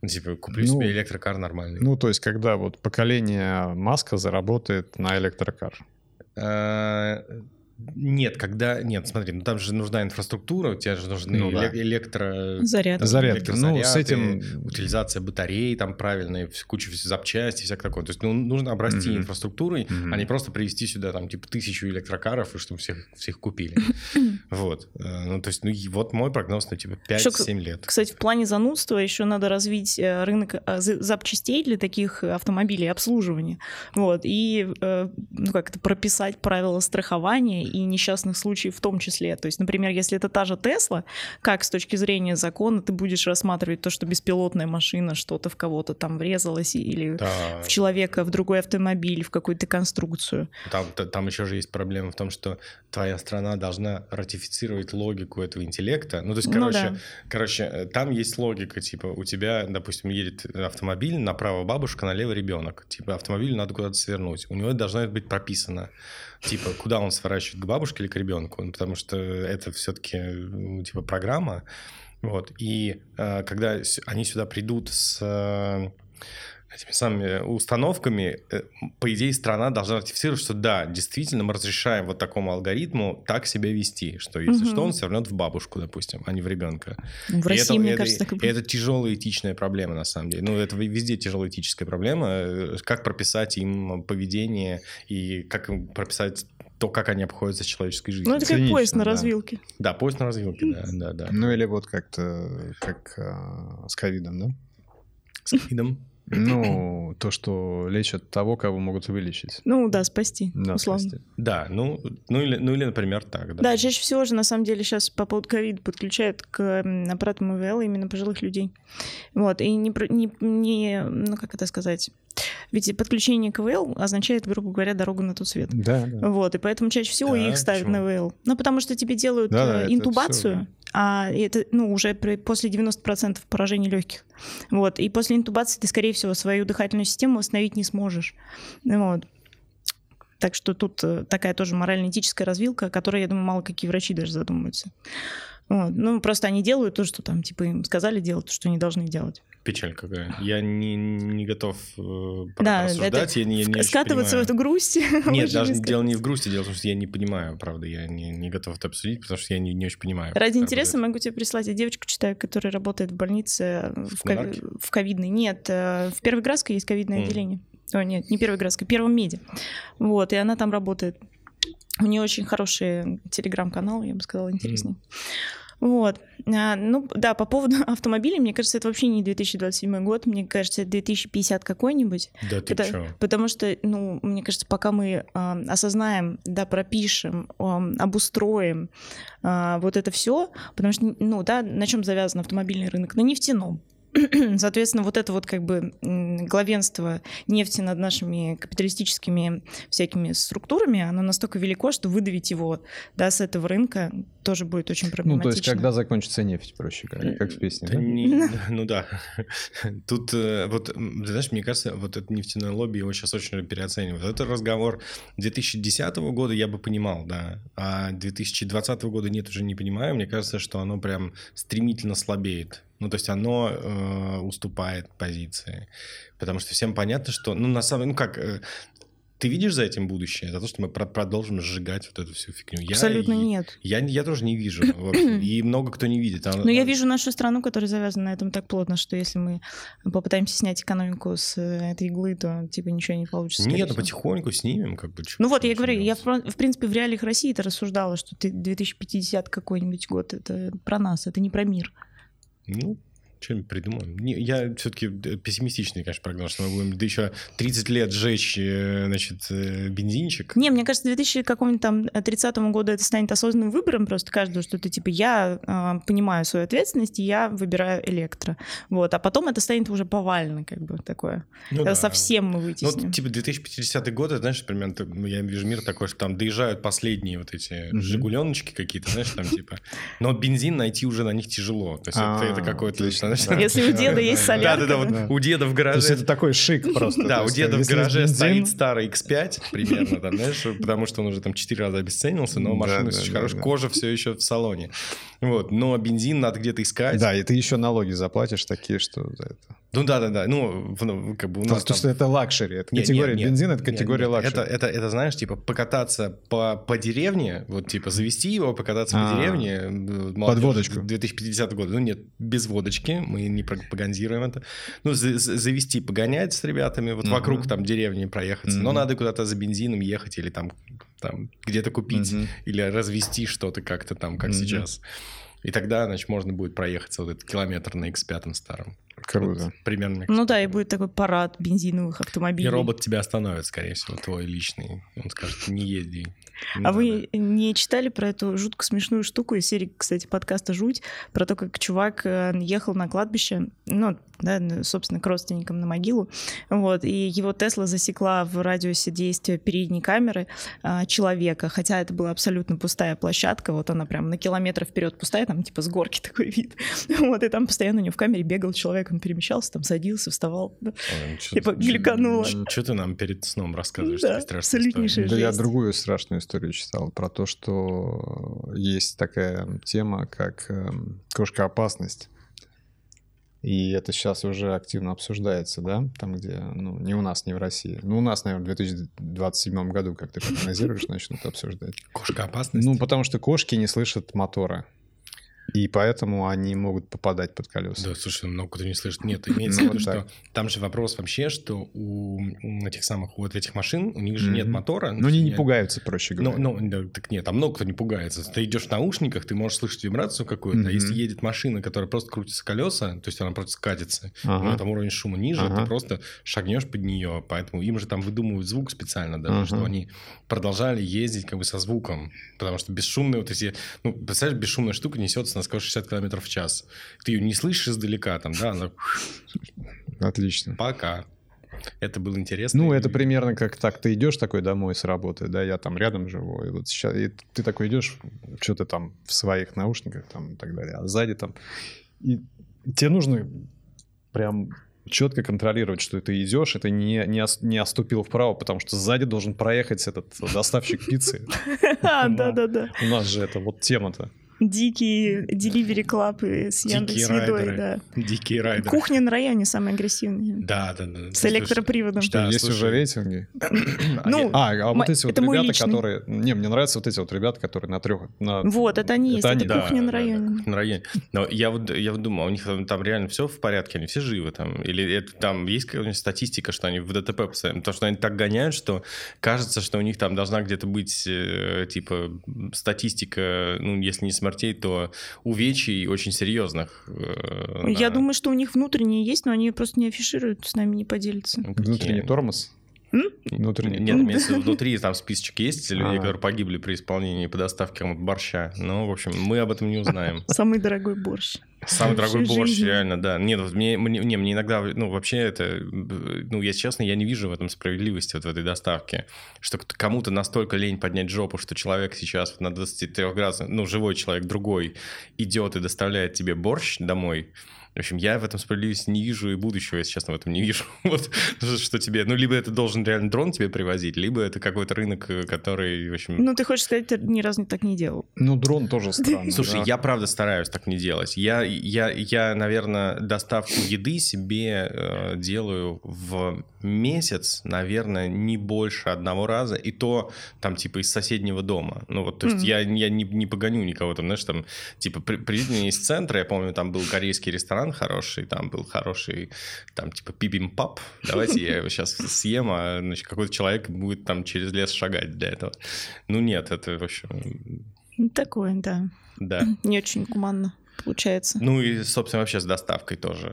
типа, куплю ну, себе электрокар нормальный. Ну, то есть, когда вот поколение Маска заработает на электрокар? А- Нет, когда... Нет, смотри, ну там же нужна инфраструктура, у тебя же нужны ну, эле- да. электро... Заряд. Там, Заряд. Электрозаряды, ну, с этим... утилизация батарей там правильная, куча запчастей, всякое такое. То есть ну, нужно обрасти mm-hmm. инфраструктурой, mm-hmm. а не просто привезти сюда там типа тысячу электрокаров, и чтобы всех, всех купили. Вот. Ну, то есть ну, вот мой прогноз на типа пять-семь лет. Кстати, в плане занудства еще надо развить рынок запчастей для таких автомобилей, обслуживания. Вот. И ну, как-то прописать правила страхования и несчастных случаев в том числе. То есть, например, если это та же Тесла, как с точки зрения закона ты будешь рассматривать то, что беспилотная машина что-то в кого-то там врезалась или да. в человека, в другой автомобиль, в какую-то конструкцию. Там, там еще же есть проблема в том, что твоя страна должна ратифицировать логику этого интеллекта. Ну, то есть, короче, ну, да. короче, там есть логика, типа, у тебя, допустим, едет автомобиль, направо бабушка, налево ребенок. Типа, автомобиль надо куда-то свернуть. У него должно быть прописано. Типа, куда он сворачивает, к бабушке или к ребенку? Ну, потому что это все-таки ну, типа программа. Вот. И э, когда они сюда придут с э, этими самыми установками, э, по идее, страна должна ратифицировать, что да, действительно, мы разрешаем вот такому алгоритму так себя вести, что если угу. что, он свернет в бабушку, допустим, а не в ребенка. В и России, это, мне это, кажется, так и будет. Это тяжелая этичная проблема, на самом деле. Ну, это везде тяжелая этическая проблема. Как прописать им поведение и как им прописать то, как они обходятся с человеческой жизнью. Ну, это как поезд на да. развилке. Да, поезд на развилке, да, да, да. Ну, или вот как-то, как а, с ковидом, да? С ковидом? Ну, то, что лечат того, кого могут вылечить. Ну, да, спасти, да, условно. Спасти. Да, ну, ну, или, ну или, например, так, да. Да, чаще всего же, на самом деле, сейчас по поводу ковида подключают к аппаратам ИВЛ именно пожилых людей. Вот, и не, не, не ну, как это сказать... Ведь подключение к ИВЛ означает, грубо говоря, дорогу на тот свет. Да, да. Вот, и поэтому чаще всего да, их ставят почему? На ИВЛ. Ну, потому что тебе делают да, э, интубацию, это а это, ну, уже при, после девяносто процентов поражений легких. Вот, и после интубации ты, скорее всего, свою дыхательную систему восстановить не сможешь. Вот. Так что тут такая тоже морально-этическая развилка, о которой, я думаю, мало какие врачи даже задумываются. Вот. Ну, просто они делают то, что там, типа, им сказали делать, то, что они должны делать. Печаль какая. Я не, не готов э, да, рассуждать. Я не, я не скатываться в эту грусть. Нет, даже не дело не в грусти, дело в том, что я не понимаю, правда. Я не, не готов это обсудить, потому что я не, не очень понимаю. Ради интереса работает. Могу тебе прислать. Я девочку читаю, которая работает в больнице в, в, в ковидной. Нет, в Первоградской есть ковидное mm. отделение. О, нет, не Первоградской, в Первом меде. Вот, и она там работает. У нее очень хороший телеграм-канал, я бы сказала, интересный. Mm. Вот. А, ну, да, по поводу автомобилей, мне кажется, это вообще не две тысячи двадцать седьмой год, мне кажется, это две тысячи пятидесятый какой-нибудь. Да ты потому, чё? Потому что, ну, мне кажется, пока мы а, осознаем, да, пропишем, а, обустроим а, вот это все, потому что, ну, да, на чем завязан автомобильный рынок? На нефтяном. Соответственно, вот это вот как бы главенство нефти над нашими капиталистическими всякими структурами, оно настолько велико, что выдавить его, да, с этого рынка тоже будет очень проблематично. Ну, то есть, когда закончится нефть, проще говоря, как в песне. Да? Не, ну да. Тут вот, знаешь, мне кажется, вот это нефтяное лобби его сейчас очень переоценивают. Это разговор две тысячи десятого года я бы понимал, да, а две тысячи двадцатого года нет, уже не понимаю. Мне кажется, что оно прям стремительно слабеет. Ну, то есть оно э, уступает позиции. Потому что всем понятно, что... Ну, на самом деле, ну как... Э, Ты видишь за этим будущее? За то, что мы про- продолжим сжигать вот эту всю фигню? Абсолютно я, нет. Я, я, я тоже не вижу. И много кто не видит. Она, Но она... я вижу нашу страну, которая завязана на этом так плотно, что если мы попытаемся снять экономику с этой иглы, то типа ничего не получится. Нет, ну потихоньку снимем. Как бы, ну вот, я говорю, я в, в принципе в реалиях России это рассуждала, что ты две тысячи пятидесятый какой-нибудь год, это про нас, это не про мир. Ну, что-нибудь придумаем. Не, я все-таки пессимистичный, конечно, прогноз, что мы будем да еще тридцать лет сжечь, значит, бензинчик. Не, мне кажется, к две тысячи тридцатому году это станет осознанным выбором просто каждого, что ты типа, я э, понимаю свою ответственность, и я выбираю электро. Вот. А потом это станет уже повально, как бы, такое. Ну да. Совсем мы вытесним. Ну, типа, две тысячи пятидесятый год, это, знаешь, примерно, я вижу мир такой, что там доезжают последние вот эти mm-hmm. жигуленочки какие-то, знаешь, там типа... Но бензин найти уже на них тяжело. То есть это, это какое-то... Да. Если у деда есть солярка. Да, да, да, вот у деда в гараже. То есть это такой шик просто. Да, у деда в гараже стоит старый икс пять примерно, там, знаешь, потому что он уже там четыре раза обесценился, но машина все очень хорошая, кожа все еще в салоне. Вот, но бензин надо где-то искать. Да, и ты еще налоги заплатишь такие, что... Ну да, да, да, ну как бы у нас... Потому что это лакшери, это категория бензин, это категория лакшери. Это, знаешь, типа покататься по деревне, вот типа завести его, покататься по деревне. Под водочку. две тысячи пятидесятого года, ну нет, без водочки. Мы не пропагандируем это. Ну, завести, погонять с ребятами, вот uh-huh. вокруг там деревни проехаться. Uh-huh. Но надо куда-то за бензином ехать или там, там где-то купить, uh-huh. или развести что-то как-то там, как uh-huh. сейчас. И тогда, значит, можно будет проехаться вот этот километр на икс пять старом. Круто. Вот, примерно. Ну да, и будет такой парад бензиновых автомобилей. И робот тебя остановит, скорее всего, твой личный. Он скажет, не езди. Не а надо. Вы не читали про эту жутко смешную штуку из серии, кстати, подкаста «Жуть», про то, как чувак ехал на кладбище, ну, да, собственно, к родственникам на могилу, вот, и его Тесла засекла в радиусе действия передней камеры а, человека, хотя это была абсолютно пустая площадка, вот она прям на километр вперед пустая, там типа с горки такой вид, вот, и там постоянно у него в камере бегал человек, он перемещался, там садился, вставал, да, Ой, что, типа глюкануло. Что ты нам перед сном рассказываешь? Да, абсолютнейшая жесть. Да, я другую страшную историю читал, про то, что есть такая тема, как кошка-опасность. И это сейчас уже активно обсуждается, да, там, где, ну, не у нас, не в России. Ну, у нас, наверное, в две тысячи двадцать седьмом году, как ты прогнозируешь, начнут обсуждать. Кошка-опасность? Ну, потому что кошки не слышат мотора. И поэтому они могут попадать под колеса. Да, слушай, много кто не слышит. Нет, имеется в виду, что там же вопрос вообще, что у этих самых, у этих машин, у них же нет мотора. Ну, они не пугаются, проще говоря. Ну, так нет, там много кто не пугается. Ты идешь в наушниках, ты можешь слышать вибрацию какую-то, а если едет машина, которая просто крутится колеса, то есть она просто катится, там уровень шума ниже, ты просто шагнешь под нее, поэтому им же там выдумывают звук специально даже, что они продолжали ездить как бы со звуком, потому что бесшумная вот эти, ну, представляешь, бесшумная штука несется на сто шестьдесят километров в час. Ты ее не слышишь издалека, там, да? Она... Отлично. Пока. Это было интересно. Ну, это примерно как так. Ты идешь такой домой с работы, да, я там рядом живу, и вот сейчас и ты такой идешь, что-то там в своих наушниках там и так далее, а сзади там... И тебе нужно прям... четко контролировать, что ты идешь, и ты не, не, не оступил вправо, потому что сзади должен проехать этот доставщик пиццы. Да-да-да. У нас же это вот тема-то. Дикие delivery club с Яндекс.Едой. Дикие райдеры. Кухня на районе самая агрессивная. Да-да-да. С электроприводом. Есть уже рейтинги. А вот эти вот ребята, которые... Не, мне нравятся вот эти вот ребята, которые на трех... Вот, это они есть, это кухня на районе. Но я вот думал, у них там реально все в порядке, они все живы там? Или это там есть какая-нибудь статистика, что они в ДТП постоянно? Потому что они так гоняют, что кажется, что у них там должна где-то быть типа статистика, ну, если не смотреть, смертей, то увечий очень серьезных. Я да. думаю, что у них внутренние есть, но они просто не афишируют, с нами не поделятся. Внутренний тормоз? М? Внутренний Нет, тормоз. Внутри там списочек есть людей, А-а-а. которые погибли при исполнении по доставке борща. Но, в общем, мы об этом не узнаем. Самый дорогой борщ. Самый дорогой борщ, жизнь. реально, да. Нет, вот мне, мне, не, мне иногда, ну, вообще это, ну, если честно, я не вижу в этом справедливости, вот в этой доставке, что кому-то настолько лень поднять жопу, что человек сейчас вот на двадцати трёх градусах, ну, живой человек другой идет и доставляет тебе борщ домой. В общем, я в этом справедливости не вижу и будущего, если честно, в этом не вижу. Вот, что тебе, ну, либо это должен реально дрон тебе привозить, либо это какой-то рынок, который, в общем... Ну, ты хочешь сказать, ты ни разу так не делал. Ну, дрон тоже странно. Слушай, да? Я правда стараюсь так не делать. Я я, я, наверное, доставку еды себе э, делаю в месяц, наверное, не больше одного раза, и то там типа из соседнего дома. Ну вот, то есть mm-hmm. я, я не, не погоню никого, там, знаешь, там типа при, приезжали из центра, я помню, там был корейский ресторан хороший, там был хороший, там типа бибимбап, давайте я его сейчас съем, а значит, какой-то человек будет там через лес шагать для этого. Ну нет, это вообще... Такое, да. Да. Не очень гуманно получается. Ну и, собственно, вообще с доставкой тоже.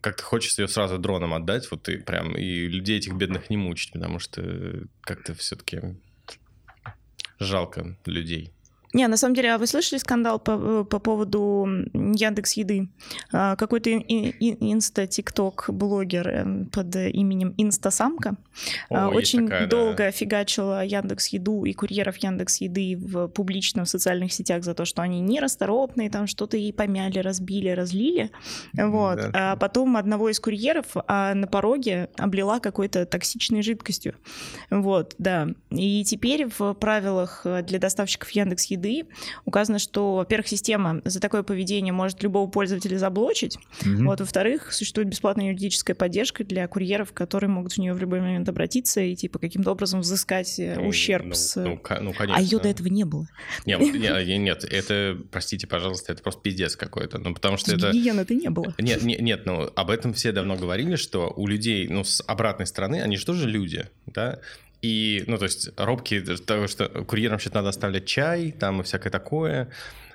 Как-то хочется ее сразу дроном отдать, вот и прям, и людей этих бедных не мучить, потому что как-то все-таки жалко людей. Не, на самом деле, а вы слышали скандал по, по поводу Яндекс.Еды? Какой-то инста-тикток-блогер под именем Инстасамка О, очень такая, долго да. фигачила Яндекс.Еду и курьеров Яндекс.Еды в публичных социальных сетях за то, что они нерасторопные, там что-то и помяли, разбили, разлили. Вот. Да. А потом одного из курьеров на пороге облила какой-то токсичной жидкостью. Вот, да. И теперь в правилах для доставщиков Яндекс.Еды указано, что, во-первых, система за такое поведение может любого пользователя заблочить. Mm-hmm. Вот, во-вторых, существует бесплатная юридическая поддержка для курьеров, которые могут в нее в любой момент обратиться и типа каким-то образом взыскать ну, ущерб. Ну, с... ну, ну, конечно. А ее до этого не было. Нет, нет, это, простите, пожалуйста, это просто пиздец какой-то. Ну, потому что это... Гигиены-то не было. Нет, нет, нет, ну, об этом все давно говорили, что у людей, ну, с обратной стороны, они же тоже люди, да? И, ну, то есть, робки, того, что курьерам вообще-то надо оставлять чай, там и всякое такое,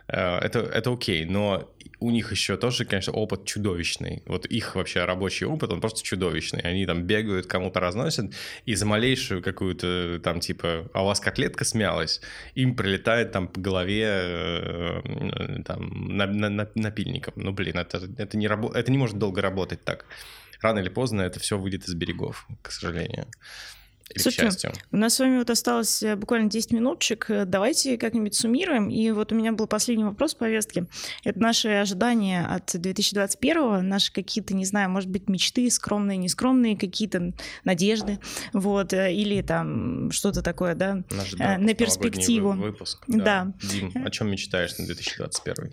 это, это окей, но у них еще тоже, конечно, опыт чудовищный. Вот их вообще рабочий опыт, он просто чудовищный. Они там бегают, кому-то разносят, и за малейшую какую-то там типа, а у вас котлетка смялась, им прилетает там по голове там, на, на, на, напильником. Ну, блин, это, это, не рабо- это не может долго работать так. Рано или поздно это все выйдет из берегов, к сожалению. Слушайте, у нас с вами вот осталось буквально десять минуточек, давайте как-нибудь суммируем, и вот у меня был последний вопрос в повестке, это наши ожидания от две тысячи двадцать первого, наши какие-то, не знаю, может быть, мечты, скромные, нескромные, какие-то надежды, вот, или там что-то такое, да, наш, да на перспективу. Выпуск, да. Да. Дим, о чем мечтаешь на две тысячи двадцать первый?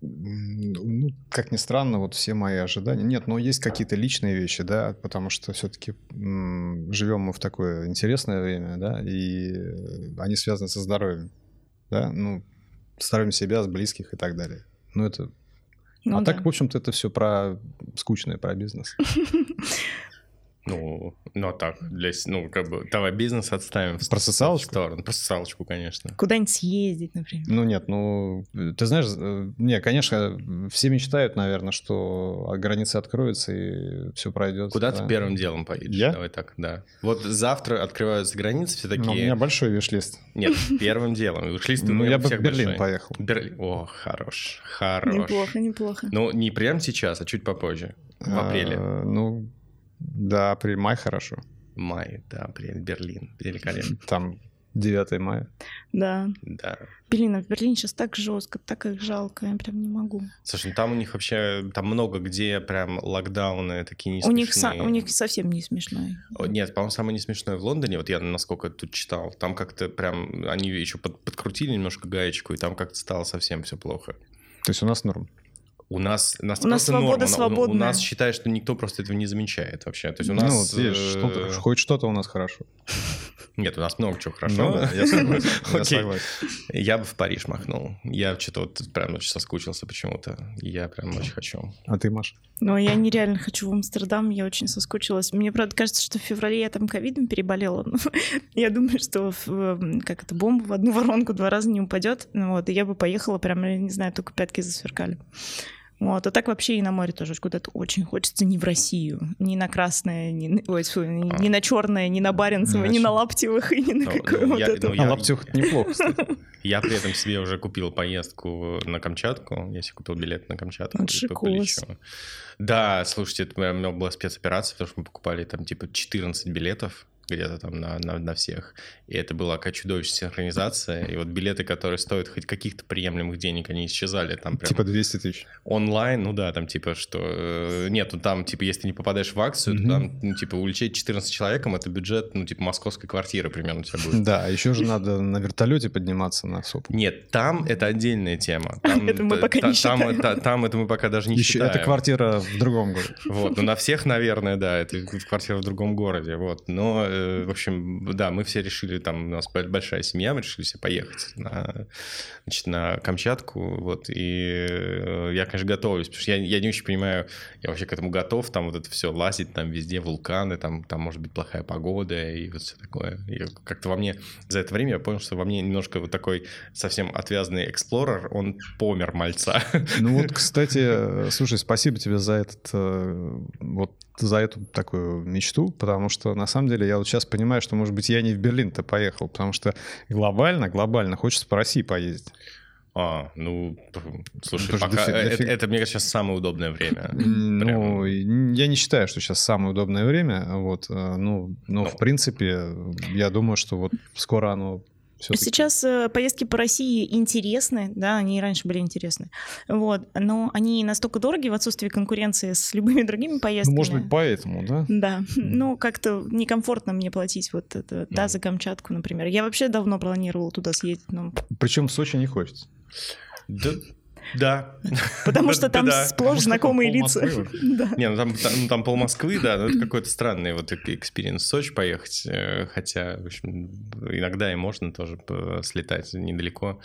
Ну, как ни странно, вот все мои ожидания. Нет, но есть какие-то личные вещи, да, потому что все-таки м- живем мы в такое интересное время, да, и они связаны со здоровьем, да, ну, здоровьем себя, с близких и так далее. Ну, это... Ну, а да. так, в общем-то, это все про скучное, про бизнес. Ну, ну так, для, ну, как бы, давай бизнес отставим. Про социалочку? Про социалочку, конечно. Куда-нибудь съездить, например. Ну нет, ну, ты знаешь, не, конечно, все мечтают, наверное, что границы откроются и все пройдет. Куда да? ты первым делом поедешь? Я? Давай так, да. Вот завтра открываются границы, все такие... Ну, у меня большой виш-лист. Нет, первым делом. Виш-лист у меня у всех большой. Ну, я бы в Берлин поехал. Берлин. О, хорош, хорош. Неплохо, неплохо. Ну, не прямо сейчас, а чуть попозже, в апреле. Ну... Да, апрель, май хорошо. Май, да, апрель, Берлин, великолепно. Там девятое мая. Да. Да. Блин, а в Берлине сейчас так жестко, так их жалко, я прям не могу. Слушай, ну там у них вообще, там много где прям локдауны такие не смешные. У них совсем не смешные. Нет, по-моему, самое не смешное в Лондоне, вот я насколько тут читал, там как-то прям, они еще под, подкрутили немножко гаечку, и там как-то стало совсем все плохо. То есть у нас норм? У нас, нас, у нас свобода норм. Свободная. У, у нас считают, что никто просто этого не замечает вообще. То есть у ну, нас... Вот, видишь, что-то, хоть что-то у нас хорошо. Нет, у нас много чего хорошо. Ну, да, я согласен. Я, согласен. Я бы в Париж махнул. Я что-то вот прям очень соскучился почему-то. Я прям очень хочу. А ты, Маш? Ну, я нереально хочу в Амстердам. Я очень соскучилась. Мне, правда, кажется, что в феврале я там ковидом переболела. Я думаю, что как это, бомба в одну воронку два раза не упадет. Вот, и я бы поехала прям, я не знаю, только пятки засверкали. Вот, а так вообще и на море тоже куда-то очень хочется, не в Россию, не на Красное, не на, ой, фу, не, не на Черное, не на Баренцево, не, не на Лаптевых и не на какое вот это. А Лаптевых неплохо, кстати. Я при этом себе уже купил поездку на Камчатку, я себе купил билет на Камчатку. Шикос. Да, слушайте, это у меня была спецоперация, потому что мы покупали там типа четырнадцать билетов. где-то там на, на, на всех. И это была какая чудовищная синхронизация. И вот билеты, которые стоят хоть каких-то приемлемых денег, они исчезали. Там прям типа двести тысяч. Онлайн, ну да, там типа что... Нет, ну там типа если ты не попадаешь в акцию, mm-hmm. то там ну, типа улететь четырнадцать человеком, это бюджет, ну типа московской квартиры примерно у тебя будет. Да, еще же надо на вертолете подниматься на СОП. Нет, там это отдельная тема. Это мы пока не считаем. Там это мы пока даже не считаем. Это квартира в другом городе. Вот, ну на всех, наверное, да, это квартира в другом городе, вот, но... В общем, да, мы все решили, там у нас большая семья, мы решили все поехать на, значит, на Камчатку, вот, и я, конечно, готовлюсь, потому что я, я не очень понимаю, я вообще к этому готов, там вот это все лазить, там везде вулканы, там, там может быть плохая погода и вот все такое. И как-то во мне за это время я понял, что во мне немножко вот такой совсем отвязный эксплорер, он помер мальца. Ну вот, кстати, слушай, спасибо тебе за этот, вот, за эту такую мечту, потому что, на самом деле, я вот сейчас понимаю, что, может быть, я не в Берлин-то поехал, потому что глобально, глобально хочется по России поездить. А, ну, слушай, пока дофиг, это, дофиг. Это, это, мне кажется, сейчас самое удобное время. Ну, прям. Я не считаю, что сейчас самое удобное время, вот, ну, но, ну. в принципе, я думаю, что вот скоро оно... Все-таки. Сейчас э, поездки по России интересны, да, они и раньше были интересны, вот, но они настолько дороги в отсутствии конкуренции с любыми другими поездками. Ну, может быть, поэтому, да? Да, mm. ну, как-то некомфортно мне платить вот это, mm. да, за Камчатку, например. Я вообще давно планировала туда съездить, но... Причем в Сочи не хочется. Да... Да. Потому что там да, сплошь знакомые лица. Да. Не, ну там, там, там пол Москвы, да, но это какой-то странный вот экспириенс в Сочи поехать, хотя, в общем, иногда и можно тоже слетать недалеко.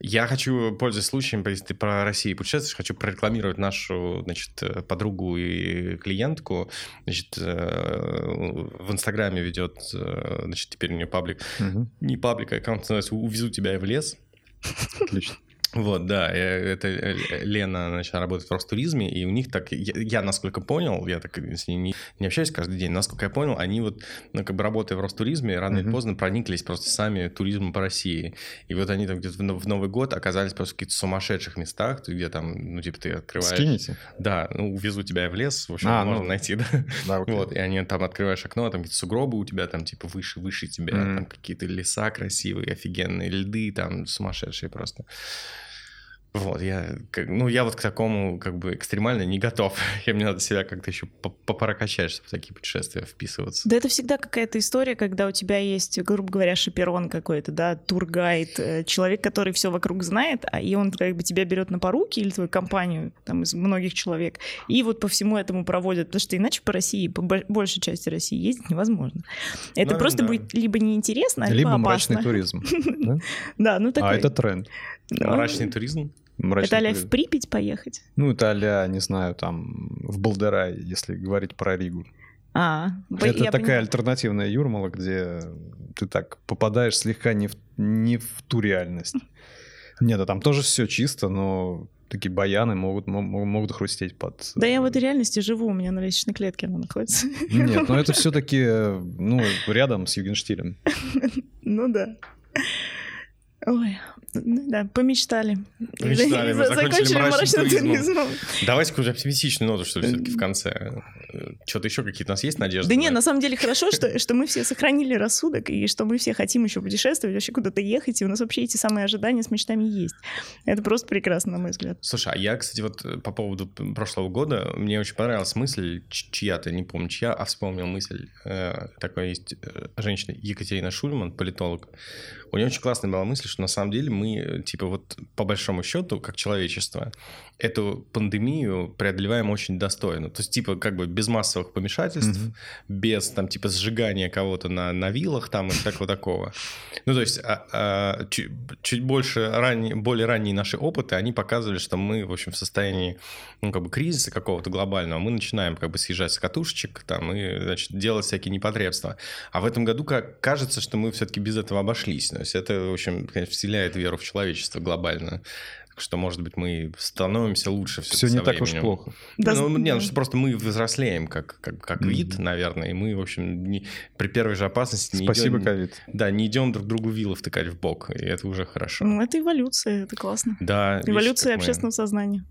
Я хочу, пользуясь случаем, если ты про Россию путешествуешь, хочу прорекламировать нашу, значит, подругу и клиентку. Значит, в Инстаграме ведет, значит, теперь у нее паблик. Угу. Не паблик, а аккаунт называется «Увезу тебя и в лес». Отлично. Вот, да, это Лена, значит, работает в Ростуризме, и у них так, я, я насколько понял, я так с ней не, не общаюсь каждый день, насколько я понял, они вот, ну, как бы работая в Ростуризме, рано uh-huh. или поздно прониклись просто сами туризмом по России, и вот они там где-то в, в Новый год оказались просто в каких-то сумасшедших местах, где там, ну, типа, ты открываешь... Скинете? Да, ну, увезу тебя в лес, в общем, а, можно ну... найти, да, да okay. вот, и они там открываешь окно, а там какие-то сугробы у тебя, там, типа, выше-выше тебя, uh-huh. там какие-то леса красивые, офигенные льды, там, сумасшедшие просто... Вот, я, ну, я вот к такому как бы экстремально не готов. И мне надо себя как-то еще попорокачать, чтобы в такие путешествия вписываться. Да это всегда какая-то история, когда у тебя есть, грубо говоря, шаперон какой-то, да, тургайд, человек, который все вокруг знает, и он как бы тебя берет на поруки или твою компанию там, из многих человек, и вот по всему этому проводят, потому что иначе по России, по большей части России ездить невозможно. Это ну, просто да. будет либо неинтересно, либо, либо опасно. Либо мрачный туризм. Да, ну такой. А это тренд. Мрачный туризм? Это а-ля в Припять поехать? Ну, это а-ля, не знаю, там, в Балдырай, если говорить про Ригу. А, это такая понимаю. Альтернативная Юрмала, где ты так попадаешь слегка не в, не в ту реальность. Нет, а там тоже все чисто, но такие баяны могут, могут хрустеть под... Да я в этой реальности живу, у меня на лестничной клетке она находится. Нет, но это все-таки, ну, рядом с Югенштилем. Ну да. Ой, да, помечтали. Помечтали, мы закончили мрачным туризмом. Давайте какую-то оптимистичную ноту, что ли, все-таки в конце. Что-то еще какие-то у нас есть надежды? Да нет, на самом деле хорошо, что, что мы все сохранили рассудок, и что мы все хотим еще путешествовать, вообще куда-то ехать, и у нас вообще эти самые ожидания с мечтами есть. Это просто прекрасно, на мой взгляд. Слушай, а я, кстати, вот по поводу прошлого года, мне очень понравилась мысль, чья-то, не помню чья, а вспомнил мысль, э, такой есть женщина Екатерина Шульман, политолог. У нее очень классная была мысль, что на самом деле мы, типа, вот по большому счету, как человечество, эту пандемию преодолеваем очень достойно. То есть, типа, как бы без массовых помешательств, mm-hmm. без, там, типа, сжигания кого-то на, на вилах, там, и всякого такого. Ну, то есть, а, а, чуть, чуть больше, ранние, более ранние наши опыты, они показывали, что мы, в общем, в состоянии, ну, как бы, кризиса какого-то глобального, мы начинаем, как бы, съезжать с катушечек, там, и, значит, делать всякие непотребства. А в этом году, как кажется, что мы все-таки без этого обошлись. То есть, это, в общем, конечно, вселяет веру в человечество глобально. Так что, может быть, мы становимся лучше все со временем. Все не так уж плохо. Да, ну, да. Нет, ну, что просто мы взрослеем как, как, как mm-hmm. вид, наверное, и мы, в общем, не, при первой же опасности... Не Спасибо, идем, ковид. Да, не идем друг другу вилы втыкать в бок, и это уже хорошо. Ну, это эволюция, это классно. Да. Эволюция общественного мы... сознания.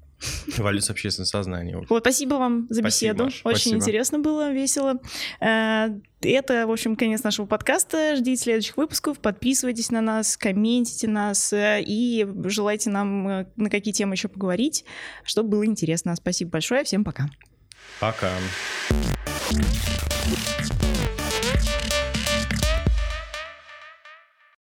Эволюция общественного сознания. Вот, спасибо вам за спасибо, беседу. Маш, Очень спасибо. интересно было, весело. Это, в общем, конец нашего подкаста. Ждите следующих выпусков, подписывайтесь на нас, комментите нас и желайте нам на какие темы еще поговорить, чтобы было интересно. Спасибо большое, всем пока. Пока.